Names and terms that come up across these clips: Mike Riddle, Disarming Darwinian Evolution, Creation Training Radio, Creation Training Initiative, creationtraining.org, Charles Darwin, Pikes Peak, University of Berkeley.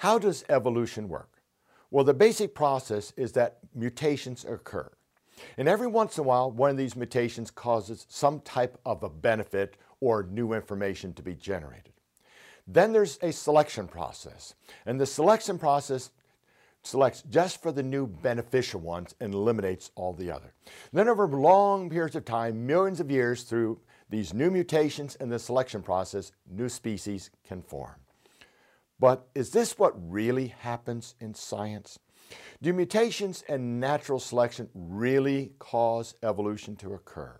How does evolution work? Well, the basic process is that mutations occur. And every once in a while, one of these mutations causes some type of a benefit or new information to be generated. Then there's a selection process. And the selection process selects just for the new beneficial ones and eliminates all the other. Then over long periods of time, millions of years, through these new mutations and the selection process, new species can form. But is this what really happens in science? Do mutations and natural selection really cause evolution to occur?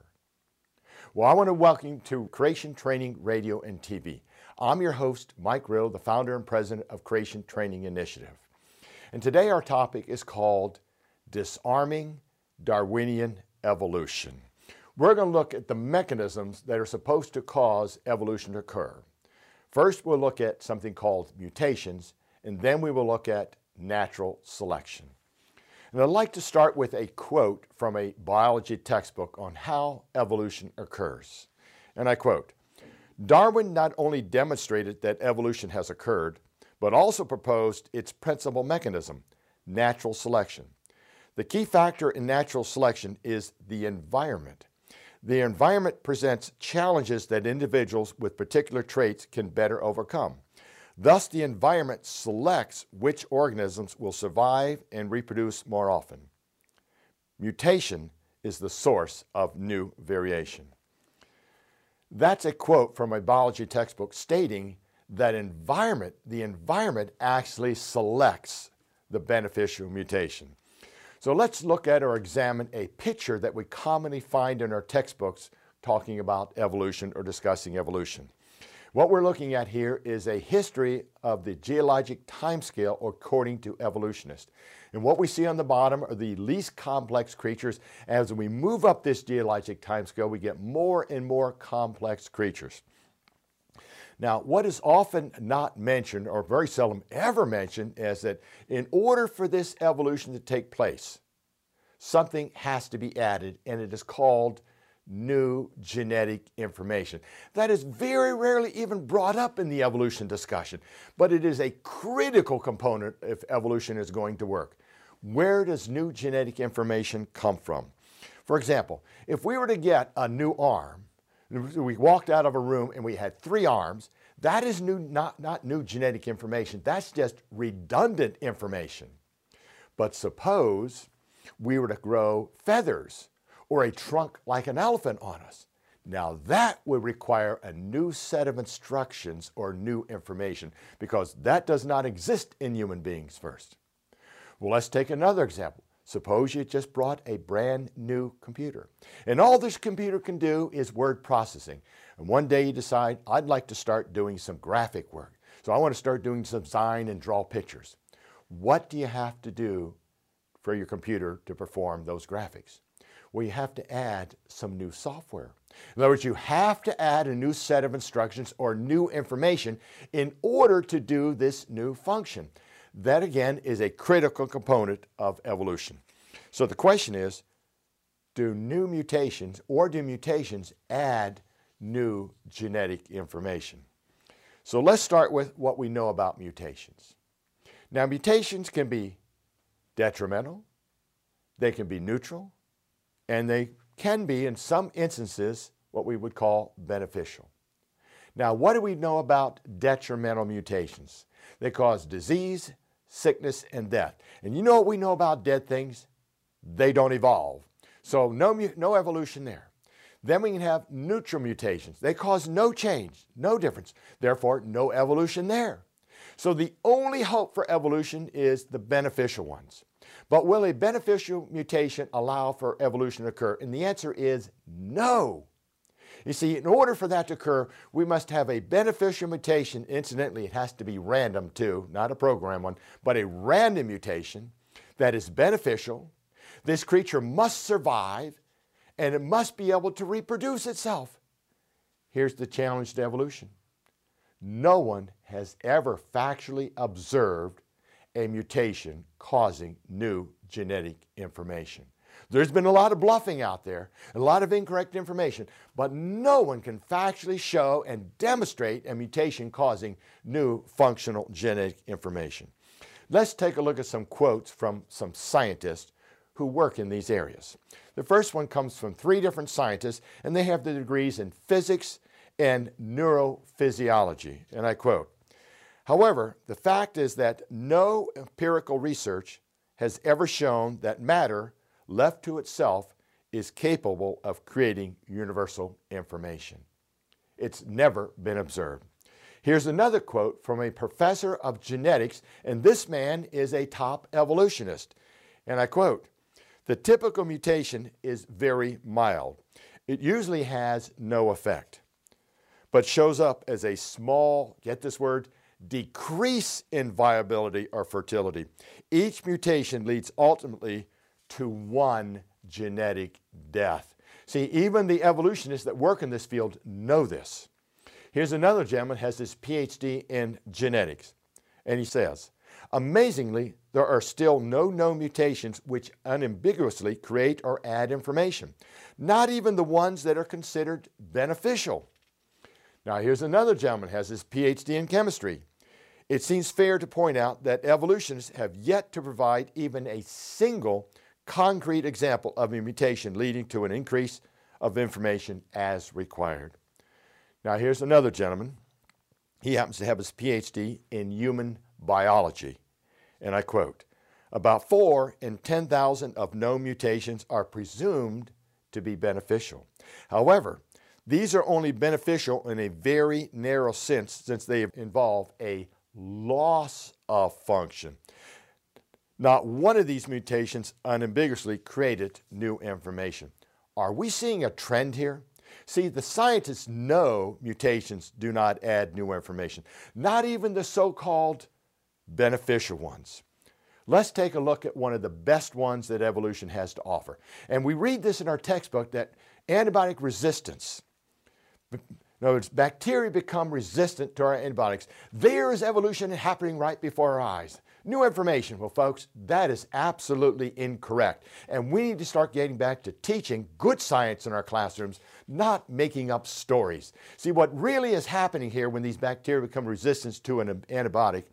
Well, I want to welcome you to Creation Training Radio and TV. I'm your host, Mike Riddle, the founder and president of Creation Training Initiative. And today our topic is called Disarming Darwinian Evolution. We're going to look at the mechanisms that are supposed to cause evolution to occur. First, we'll look at something called mutations, and then we will look at natural selection. And I'd like to start with a quote from a biology textbook on how evolution occurs. And I quote, "Darwin not only demonstrated that evolution has occurred, but also proposed its principal mechanism, natural selection. The key factor in natural selection is the environment. The environment presents challenges that individuals with particular traits can better overcome. Thus, the environment selects which organisms will survive and reproduce more often. Mutation is the source of new variation." That's a quote from a biology textbook stating that the environment actually selects the beneficial mutation. So let's look at or examine a picture that we commonly find in our textbooks talking about evolution or discussing evolution. What we're looking at here is a history of the geologic timescale according to evolutionists. And what we see on the bottom are the least complex creatures. As we move up this geologic timescale, we get more and more complex creatures. Now, what is often not mentioned, or very seldom ever mentioned, is that in order for this evolution to take place, something has to be added, and it is called new genetic information. That is very rarely even brought up in the evolution discussion, but it is a critical component if evolution is going to work. Where does new genetic information come from? For example, if we were to get a new arm, we walked out of a room and we had 3 arms. That is new, not new genetic information. That's just redundant information. But suppose we were to grow feathers or a trunk like an elephant on us. Now that would require a new set of instructions or new information, because that does not exist in human beings first. Well, let's take another example. Suppose you just brought a brand new computer, and all this computer can do is word processing. And one day you decide, I'd like to start doing some graphic work. So I want to start doing some design and draw pictures. What do you have to do for your computer to perform those graphics? Well, you have to add some new software. In other words, you have to add a new set of instructions or new information in order to do this new function. That, again, is a critical component of evolution. So the question is, do mutations add new genetic information? So let's start with what we know about mutations. Now, mutations can be detrimental, they can be neutral, and they can be, in some instances, what we would call beneficial. Now, what do we know about detrimental mutations? They cause disease, sickness, and death. And you know what we know about dead things? They don't evolve. So no evolution there. Then we can have neutral mutations. They cause no change, no difference. Therefore, no evolution there. So the only hope for evolution is the beneficial ones. But will a beneficial mutation allow for evolution to occur? And the answer is no. You see, in order for that to occur, we must have a beneficial mutation. Incidentally, it has to be random too, not a program one, but a random mutation that is beneficial. This creature must survive, and it must be able to reproduce itself. Here's the challenge to evolution. No one has ever factually observed a mutation causing new genetic information. There's been a lot of bluffing out there, and a lot of incorrect information, but no one can factually show and demonstrate a mutation causing new functional genetic information. Let's take a look at some quotes from some scientists who work in these areas. The first one comes from three different scientists, and they have the degrees in physics and neurophysiology, and I quote, "However, the fact is that no empirical research has ever shown that matter, left to itself, is capable of creating universal information. It's never been observed." Here's another quote from a professor of genetics, and this man is a top evolutionist, and I quote, "The typical mutation is very mild. It usually has no effect, but shows up as a small, get this word, decrease in viability or fertility. Each mutation leads ultimately to one genetic death." See, even the evolutionists that work in this field know this. Here's another gentleman who has his PhD in genetics, and he says, "Amazingly, there are still no known mutations which unambiguously create or add information, not even the ones that are considered beneficial." Now here's another gentleman who has his PhD in chemistry. "It seems fair to point out that evolutionists have yet to provide even a single concrete example of a mutation leading to an increase of information as required." Now here's another gentleman. He happens to have his PhD in human biology, and I quote, "About 4 in 10,000 of known mutations are presumed to be beneficial. However, these are only beneficial in a very narrow sense since they involve a loss of function. Not one of these mutations unambiguously created new information." Are we seeing a trend here? See, the scientists know mutations do not add new information, not even the so-called beneficial ones. Let's take a look at one of the best ones that evolution has to offer. And we read this in our textbook that antibiotic resistance. In other words, bacteria become resistant to our antibiotics. There is evolution happening right before our eyes. New information. Well, folks, that is absolutely incorrect. And we need to start getting back to teaching good science in our classrooms, not making up stories. See, what really is happening here when these bacteria become resistant to an antibiotic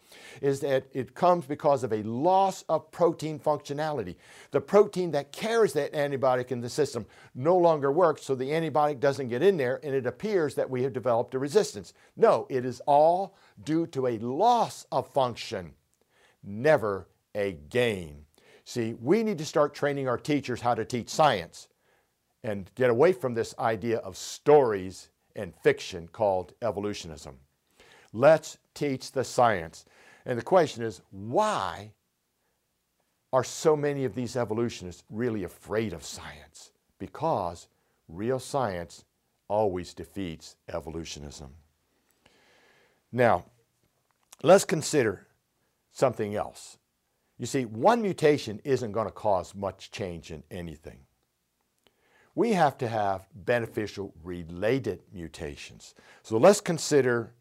is that it comes because of a loss of protein functionality. The protein that carries that antibiotic in the system no longer works, so the antibiotic doesn't get in there, and it appears that we have developed a resistance. No, it is all due to a loss of function, never a gain. See, we need to start training our teachers how to teach science and get away from this idea of stories and fiction called evolutionism. Let's teach the science. And the question is, why are so many of these evolutionists really afraid of science? Because real science always defeats evolutionism. Now, let's consider something else. You see, one mutation isn't going to cause much change in anything. We have to have beneficial related mutations. So let's consider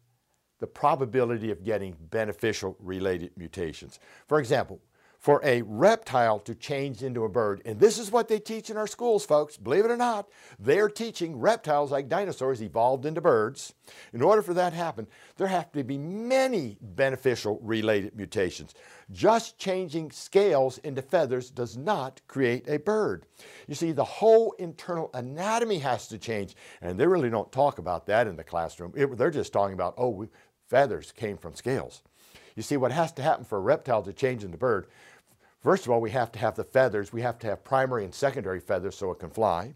the probability of getting beneficial related mutations. For example, for a reptile to change into a bird, and this is what they teach in our schools, folks, believe it or not, they're teaching reptiles like dinosaurs evolved into birds. In order for that to happen, there have to be many beneficial related mutations. Just changing scales into feathers does not create a bird. You see, the whole internal anatomy has to change, and they really don't talk about that in the classroom. They're just talking about, oh, feathers came from scales. You see, what has to happen for a reptile to change into a bird, first of all, we have to have the feathers. We have to have primary and secondary feathers so it can fly.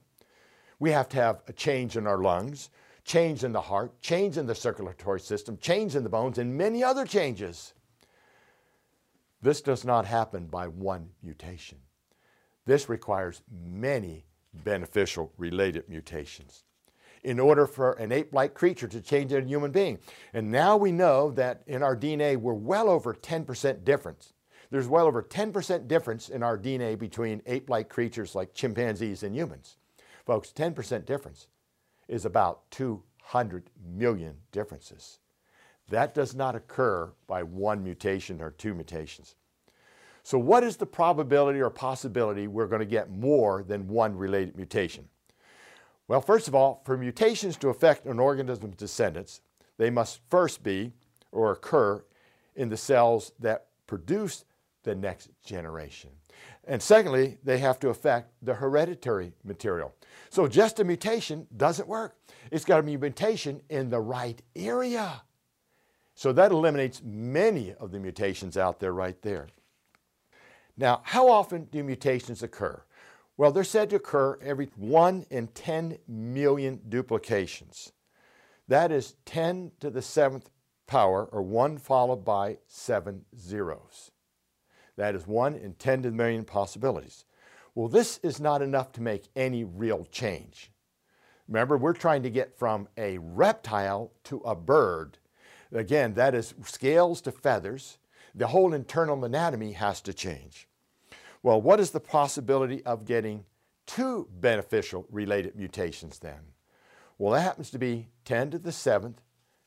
We have to have a change in our lungs, change in the heart, change in the circulatory system, change in the bones, and many other changes. This does not happen by one mutation. This requires many beneficial related mutations in order for an ape-like creature to change into a human being. And now we know that in our DNA, we're well over 10% difference. There's well over 10% difference in our DNA between ape-like creatures like chimpanzees and humans. Folks, 10% difference is about 200 million differences. That does not occur by one mutation or two mutations. So what is the probability or possibility we're going to get more than one related mutation? Well, first of all, for mutations to affect an organism's descendants, they must first be or occur in the cells that produce the next generation. And secondly, they have to affect the hereditary material. So just a mutation doesn't work. It's got to be a mutation in the right area. So that eliminates many of the mutations out there right there. Now, how often do mutations occur? Well, they're said to occur every 1 in 10 million duplications. That is 10 to the 7th power, or 1 followed by 7 zeros. That is 1 in 10 to the million possibilities. Well, this is not enough to make any real change. Remember, we're trying to get from a reptile to a bird. Again, that is scales to feathers. The whole internal anatomy has to change. Well, what is the possibility of getting 2 beneficial related mutations then? Well, that happens to be 10 to the 7th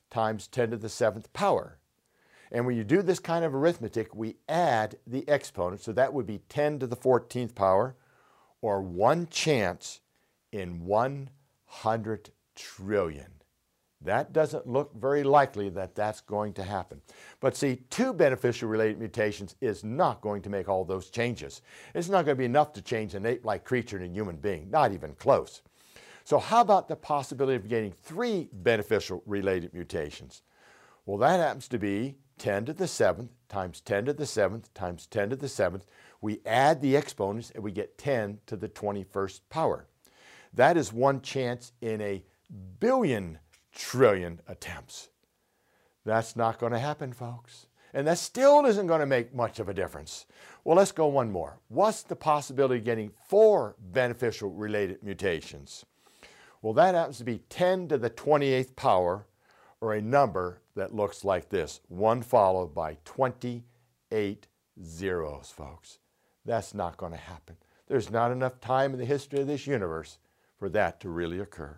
times 10 to the 7th power. And when you do this kind of arithmetic, we add the exponent. So that would be 10 to the 14th power, or 1 chance in 100 trillion. That doesn't look very likely that that's going to happen. But see, 2 beneficial related mutations is not going to make all those changes. It's not going to be enough to change an ape-like creature in a human being, not even close. So how about the possibility of getting 3 beneficial related mutations? Well, that happens to be 10 to the 7th times 10 to the 7th times 10 to the 7th. We add the exponents and we get 10 to the 21st power. That is 1 chance in a billion trillion attempts. That's not going to happen, folks. And that still isn't going to make much of a difference. Well, let's go one more. What's the possibility of getting 4 beneficial related mutations? Well, that happens to be 10 to the 28th power, or a number that looks like this, 1 followed by 28 zeros, folks. That's not going to happen. There's not enough time in the history of this universe for that to really occur.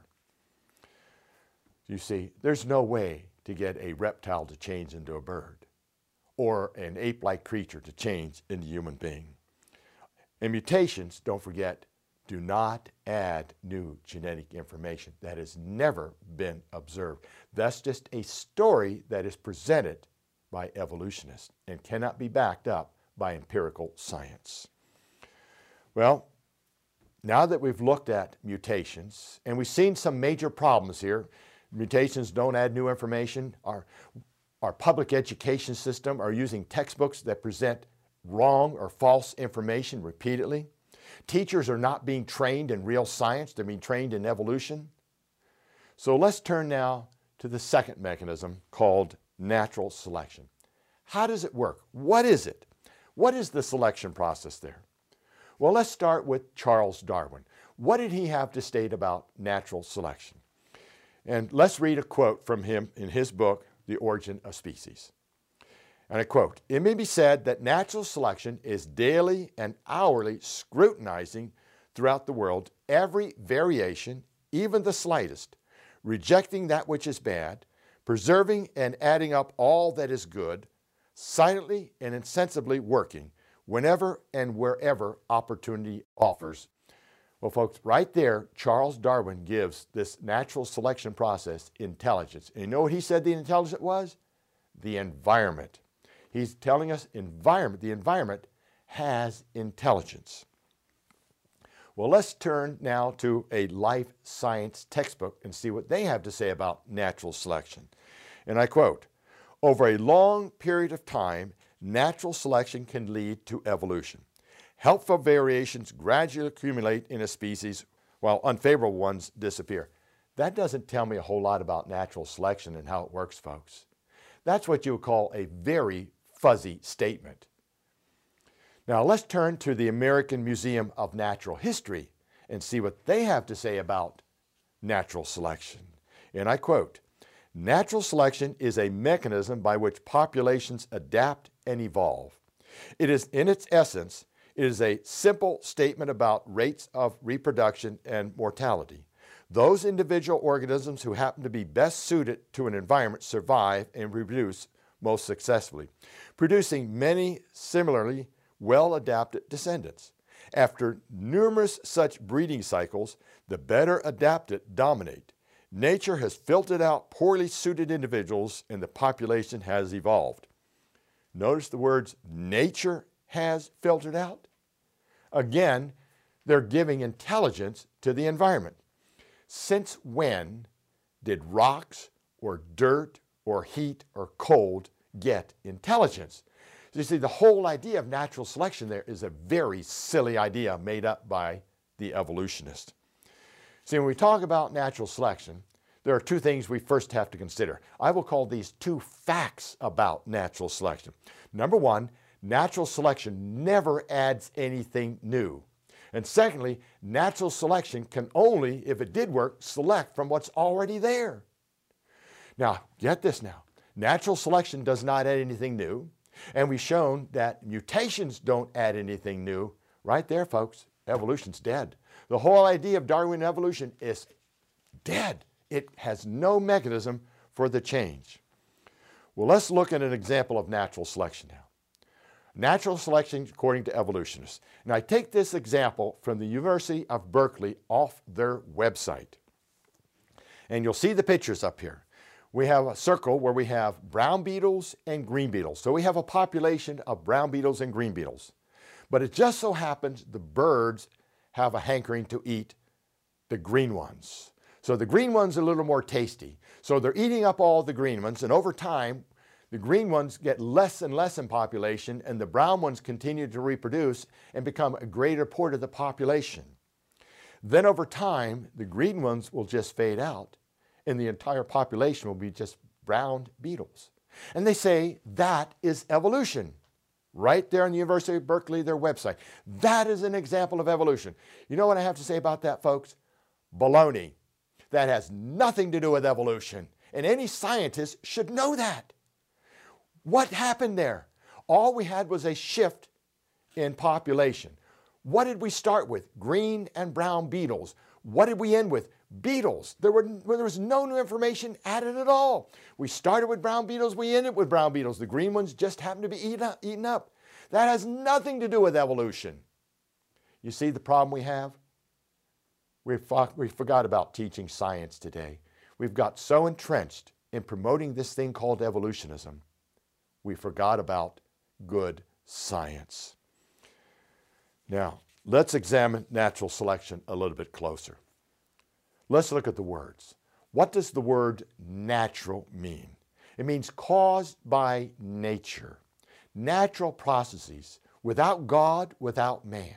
You see, there's no way to get a reptile to change into a bird, or an ape-like creature to change into a human being. And mutations, don't forget, do not add new genetic information. That has never been observed. That's just a story that is presented by evolutionists and cannot be backed up by empirical science. Well, now that we've looked at mutations, and we've seen some major problems here, mutations don't add new information, our public education system are using textbooks that present wrong or false information repeatedly. Teachers are not being trained in real science, they're being trained in evolution. So let's turn now to the second mechanism called natural selection. How does it work? What is it? What is the selection process there? Well, let's start with Charles Darwin. What did he have to state about natural selection? And let's read a quote from him in his book, The Origin of Species. And I quote, "It may be said that natural selection is daily and hourly scrutinizing throughout the world every variation, even the slightest, rejecting that which is bad, preserving and adding up all that is good, silently and insensibly working whenever and wherever opportunity offers." Well, folks, right there, Charles Darwin gives this natural selection process intelligence. And you know what he said the intelligence was? The environment. He's telling us environment, the environment has intelligence. Well, let's turn now to a life science textbook and see what they have to say about natural selection. And I quote, "Over a long period of time, natural selection can lead to evolution. Helpful variations gradually accumulate in a species while unfavorable ones disappear." That doesn't tell me a whole lot about natural selection and how it works, folks. That's what you would call a very fuzzy statement. Now let's turn to the American Museum of Natural History and see what they have to say about natural selection. And I quote, "Natural selection is a mechanism by which populations adapt and evolve. It is, in its essence, it is a simple statement about rates of reproduction and mortality. Those individual organisms who happen to be best suited to an environment survive and reproduce most successfully, producing many similarly well-adapted descendants. After numerous such breeding cycles, the better adapted dominate. Nature has filtered out poorly suited individuals and the population has evolved. Notice the words nature has filtered out. Again, they're giving intelligence to the environment. Since when did rocks or dirt or heat or cold get intelligence? You see, the whole idea of natural selection there is a very silly idea made up by the evolutionist. See, when we talk about natural selection, there are two things we first have to consider. I will call these two facts about natural selection. Number one, natural selection never adds anything new. And secondly, natural selection can only, if it did work, select from what's already there. Now, get this now. Natural selection does not add anything new. And we've shown that mutations don't add anything new. Right there, folks, evolution's dead. The whole idea of Darwinian evolution is dead. It has no mechanism for the change. Well, let's look at an example of natural selection now. Natural selection according to evolutionists. And I take this example from the University of Berkeley off their website. And you'll see the pictures up here. We have a circle where we have brown beetles and green beetles. So we have a population of brown beetles and green beetles. But it just so happens the birds have a hankering to eat the green ones. So the green ones are a little more tasty. So they're eating up all the green ones, and over time, the green ones get less and less in population, and the brown ones continue to reproduce and become a greater part of the population. Then over time, the green ones will just fade out, and the entire population will be just brown beetles. And they say that is evolution. Right there on the University of Berkeley, their website. That is an example of evolution. You know what I have to say about that, folks? Baloney. That has nothing to do with evolution. And any scientist should know that. What happened there? All we had was a shift in population. What did we start with? Green and brown beetles. What did we end with? Beetles. There was no new information added at all. We started with brown beetles, we ended with brown beetles. The green ones just happened to be eaten up. That has nothing to do with evolution. You see the problem we have? We forgot about teaching science today. We've got so entrenched in promoting this thing called evolutionism, we forgot about good science. Now, let's examine natural selection a little bit closer. Let's look at the words. What does the word natural mean? It means caused by nature. Natural processes, without God, without man.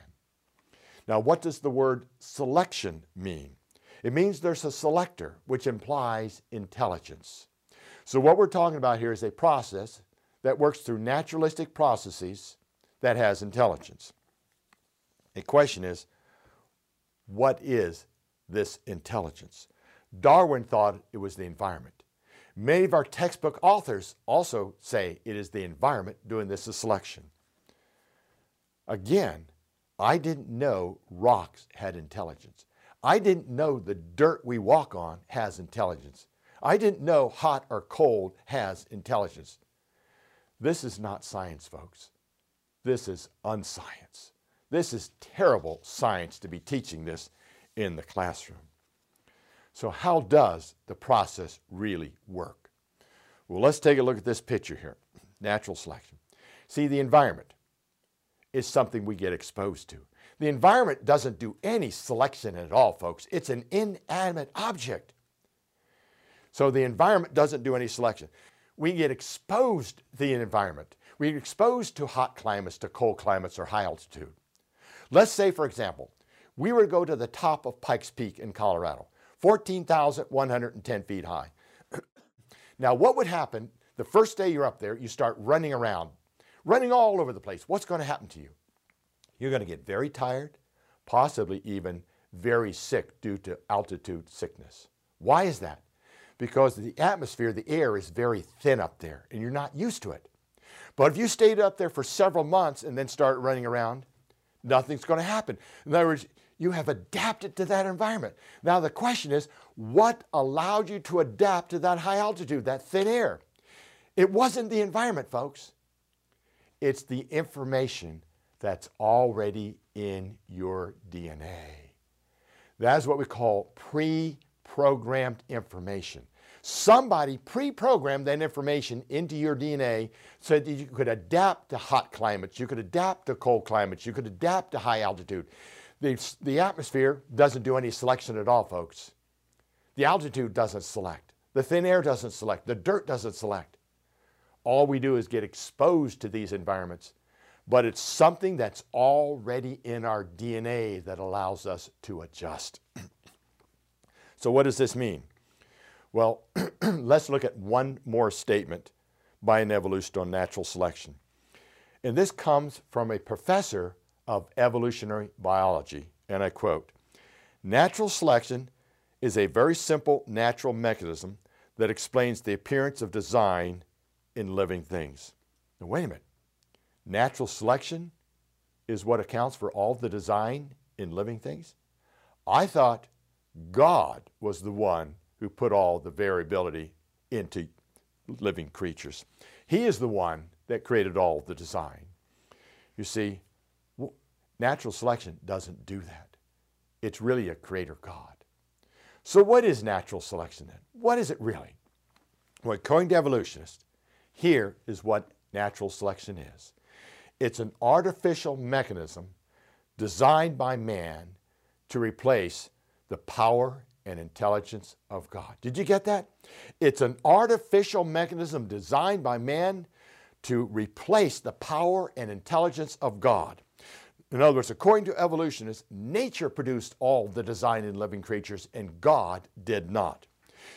Now, what does the word selection mean? It means there's a selector, which implies intelligence. So what we're talking about here is a process that works through naturalistic processes that has intelligence. The question is, what is this intelligence? Darwin thought it was the environment. Many of our textbook authors also say it is the environment doing this selection. Again, I didn't know rocks had intelligence. I didn't know the dirt we walk on has intelligence. I didn't know hot or cold has intelligence. This is not science, folks. This is unscience. This is terrible science to be teaching this in the classroom. So how does the process really work? Well, let's take a look at this picture here, natural selection. See, the environment is something we get exposed to. The environment doesn't do any selection at all, folks. It's an inanimate object. So the environment doesn't do any selection. We get exposed to the environment. We get exposed to hot climates, to cold climates, or high altitude. Let's say, for example, we were to go to the top of Pikes Peak in Colorado, 14,110 feet high. Now, what would happen the first day you're up there? You start running around, running all over the place. What's going to happen to you? You're going to get very tired, possibly even very sick due to altitude sickness. Why is that? Because the atmosphere, the air is very thin up there, and you're not used to it. But if you stayed up there for several months and then start running around, nothing's going to happen. In other words, you have adapted to that environment. Now the question is, what allowed you to adapt to that high altitude, that thin air? It wasn't the environment, folks. It's the information that's already in your DNA. That's what we call pre-programmed information. Somebody pre-programmed that information into your DNA so that you could adapt to hot climates, you could adapt to cold climates, you could adapt to high altitude. The atmosphere doesn't do any selection at all, folks. The altitude doesn't select. The thin air doesn't select. The dirt doesn't select. All we do is get exposed to these environments, but it's something that's already in our DNA that allows us to adjust. So what does this mean? Well, let's look at one more statement by an evolutionist on natural selection. And this comes from a professor of evolutionary biology, and I quote, "Natural selection is a very simple natural mechanism that explains the appearance of design in living things." Now wait a minute. Natural selection is what accounts for all the design in living things? I thought God was the one who put all the variability into living creatures. He is the one that created all the design. You see, natural selection doesn't do that. It's really a creator God. So what is natural selection then? What is it really? Well, according to evolutionists, here is what natural selection is. It's an artificial mechanism designed by man to replace the power and intelligence of God. Did you get that? It's an artificial mechanism designed by man to replace the power and intelligence of God. In other words, according to evolutionists, nature produced all the design in living creatures and God did not.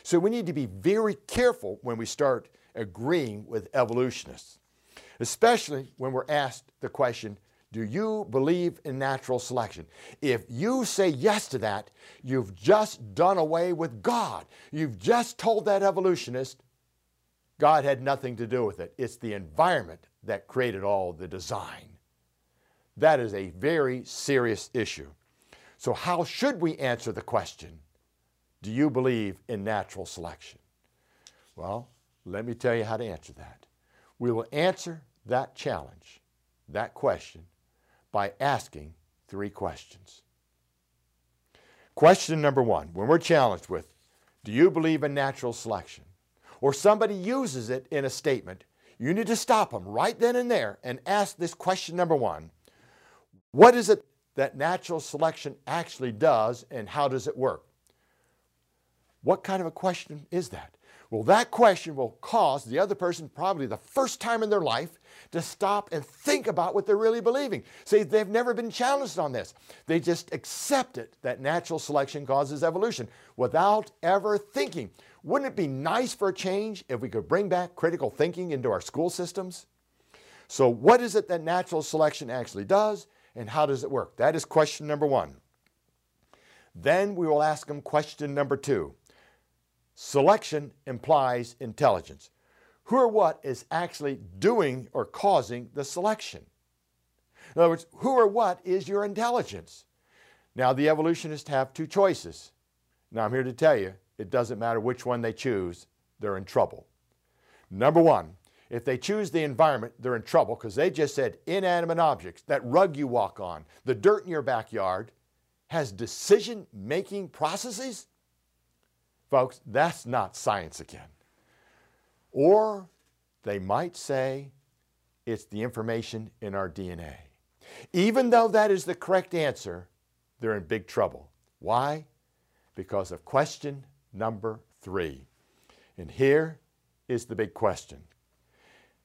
So we need to be very careful when we start agreeing with evolutionists, especially when we're asked the question, do you believe in natural selection? If you say yes to that, you've just done away with God. You've just told that evolutionist God had nothing to do with it. It's the environment that created all the design. That is a very serious issue. So how should we answer the question, do you believe in natural selection? Well, let me tell you how to answer that. We will answer that challenge, that question, by asking three questions. Question number one, when we're challenged with, do you believe in natural selection? Or somebody uses it in a statement, you need to stop them right then and there and ask this question number one, what is it that natural selection actually does and how does it work? What kind of a question is that? Well, that question will cause the other person, probably the first time in their life, to stop and think about what they're really believing. See, they've never been challenged on this. They just accept it that natural selection causes evolution without ever thinking. Wouldn't it be nice for a change if we could bring back critical thinking into our school systems? So what is it that natural selection actually does and how does it work? That is question number one. Then we will ask them question number two. Selection implies intelligence. Who or what is actually doing or causing the selection? In other words, who or what is your intelligence? Now, the evolutionists have two choices. Now, I'm here to tell you, it doesn't matter which one they choose, they're in trouble. Number one, if they choose the environment, they're in trouble because they just said inanimate objects, that rug you walk on, the dirt in your backyard, has decision-making processes? Folks, that's not science again. Or they might say it's the information in our DNA. Even though that is the correct answer, they're in big trouble. Why? Because of question number three. And here is the big question.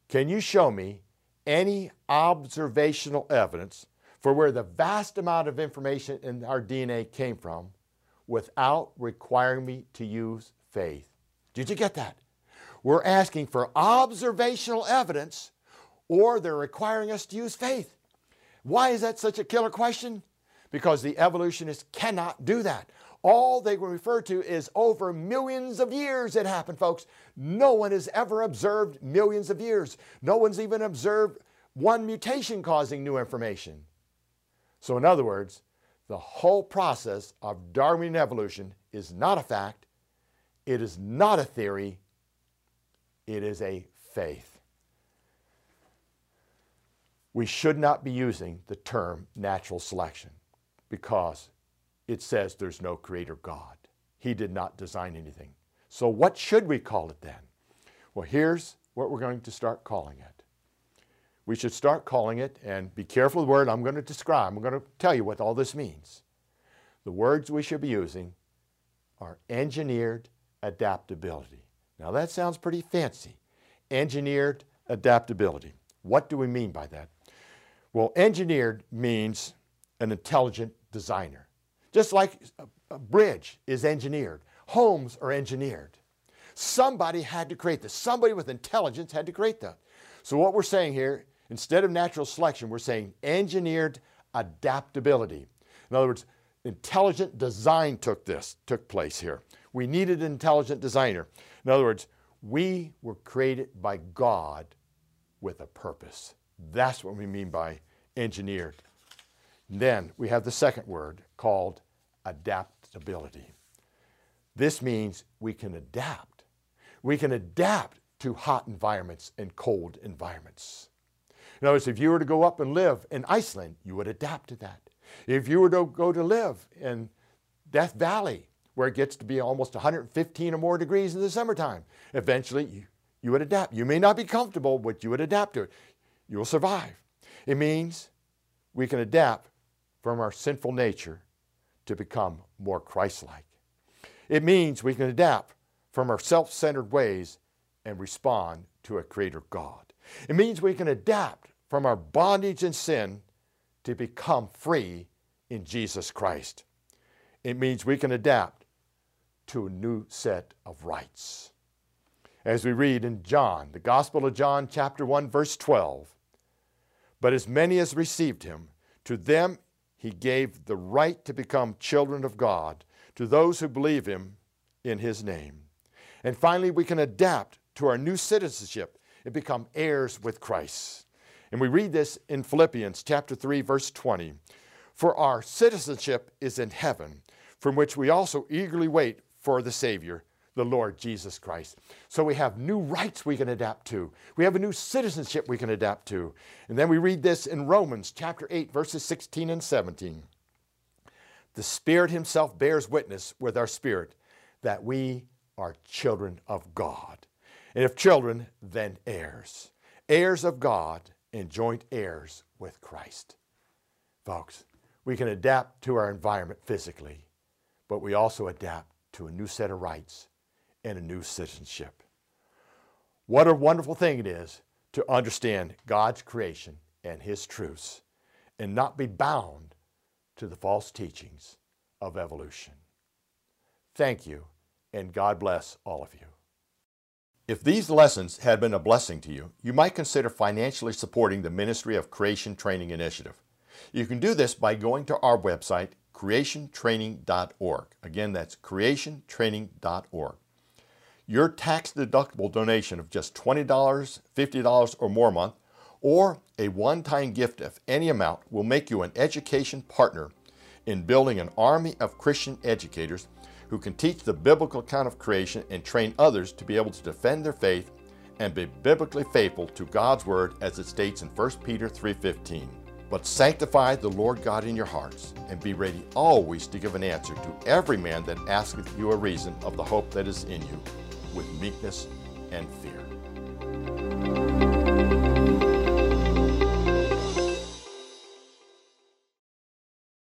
Can you show me any observational evidence for where the vast amount of information in our DNA came from without requiring me to use faith? Did you get that? We're asking for observational evidence or they're requiring us to use faith. Why is that such a killer question? Because the evolutionists cannot do that. All they will refer to is over millions of years it happened, folks. No one has ever observed millions of years. No one's even observed one mutation causing new information. So in other words, the whole process of Darwinian evolution is not a fact, it is not a theory, it is a faith. we should not be using the term natural selection because it says there's no creator God. He did not design anything. So what should we call it then? Well, here's what we're going to start calling it. We should start calling it, and be careful of the word I'm going to describe. I'm going to tell you what all this means. The words we should be using are engineered adaptability. Now that sounds pretty fancy. Engineered adaptability. What do we mean by that? Well, engineered means an intelligent designer. Just like a bridge is engineered, homes are engineered. Somebody had to create this. Somebody with intelligence had to create that. So what we're saying here, instead of natural selection, we're saying engineered adaptability. In other words, intelligent design took place here. We needed an intelligent designer. In other words, we were created by God with a purpose. That's what we mean by engineered. And then we have the second word called adaptability. This means we can adapt. We can adapt to hot environments and cold environments. In other words, if you were to go up and live in Iceland, you would adapt to that. If you were to go to live in Death Valley, where it gets to be almost 115 or more degrees in the summertime, eventually you would adapt. You may not be comfortable, but you would adapt to it. You will survive. It means we can adapt from our sinful nature to become more Christ-like. It means we can adapt from our self-centered ways and respond to a creator God. It means we can adapt from our bondage and sin to become free in Jesus Christ. It means we can adapt to a new set of rights. As we read in John, the Gospel of John, chapter 1, verse 12, "But as many as received him, to them he gave the right to become children of God, to those who believe him in his name." And finally, we can adapt to our new citizenship and become heirs with Christ. And we read this in Philippians chapter 3, verse 20. "For our citizenship is in heaven, from which we also eagerly wait for the Savior, the Lord Jesus Christ." So we have new rights we can adapt to. We have a new citizenship we can adapt to. And then we read this in Romans chapter 8, verses 16 and 17. "The Spirit himself bears witness with our spirit that we are children of God. And if children, then heirs. Heirs of God and joint heirs with Christ." Folks, we can adapt to our environment physically, but we also adapt to a new set of rights and a new citizenship. What a wonderful thing it is to understand God's creation and his truths and not be bound to the false teachings of evolution. Thank you, and God bless all of you. If these lessons had been a blessing to you, you might consider financially supporting the Ministry of Creation Training Initiative. You can do this by going to our website, creationtraining.org. Again, that's creationtraining.org. Your tax-deductible donation of just $20, $50 or more a month, or a one-time gift of any amount will make you an education partner in building an army of Christian educators who can teach the biblical account of creation and train others to be able to defend their faith and be biblically faithful to God's Word as it states in 1 Peter 3:15. "But sanctify the Lord God in your hearts, and be ready always to give an answer to every man that asketh you a reason of the hope that is in you, with meekness and fear."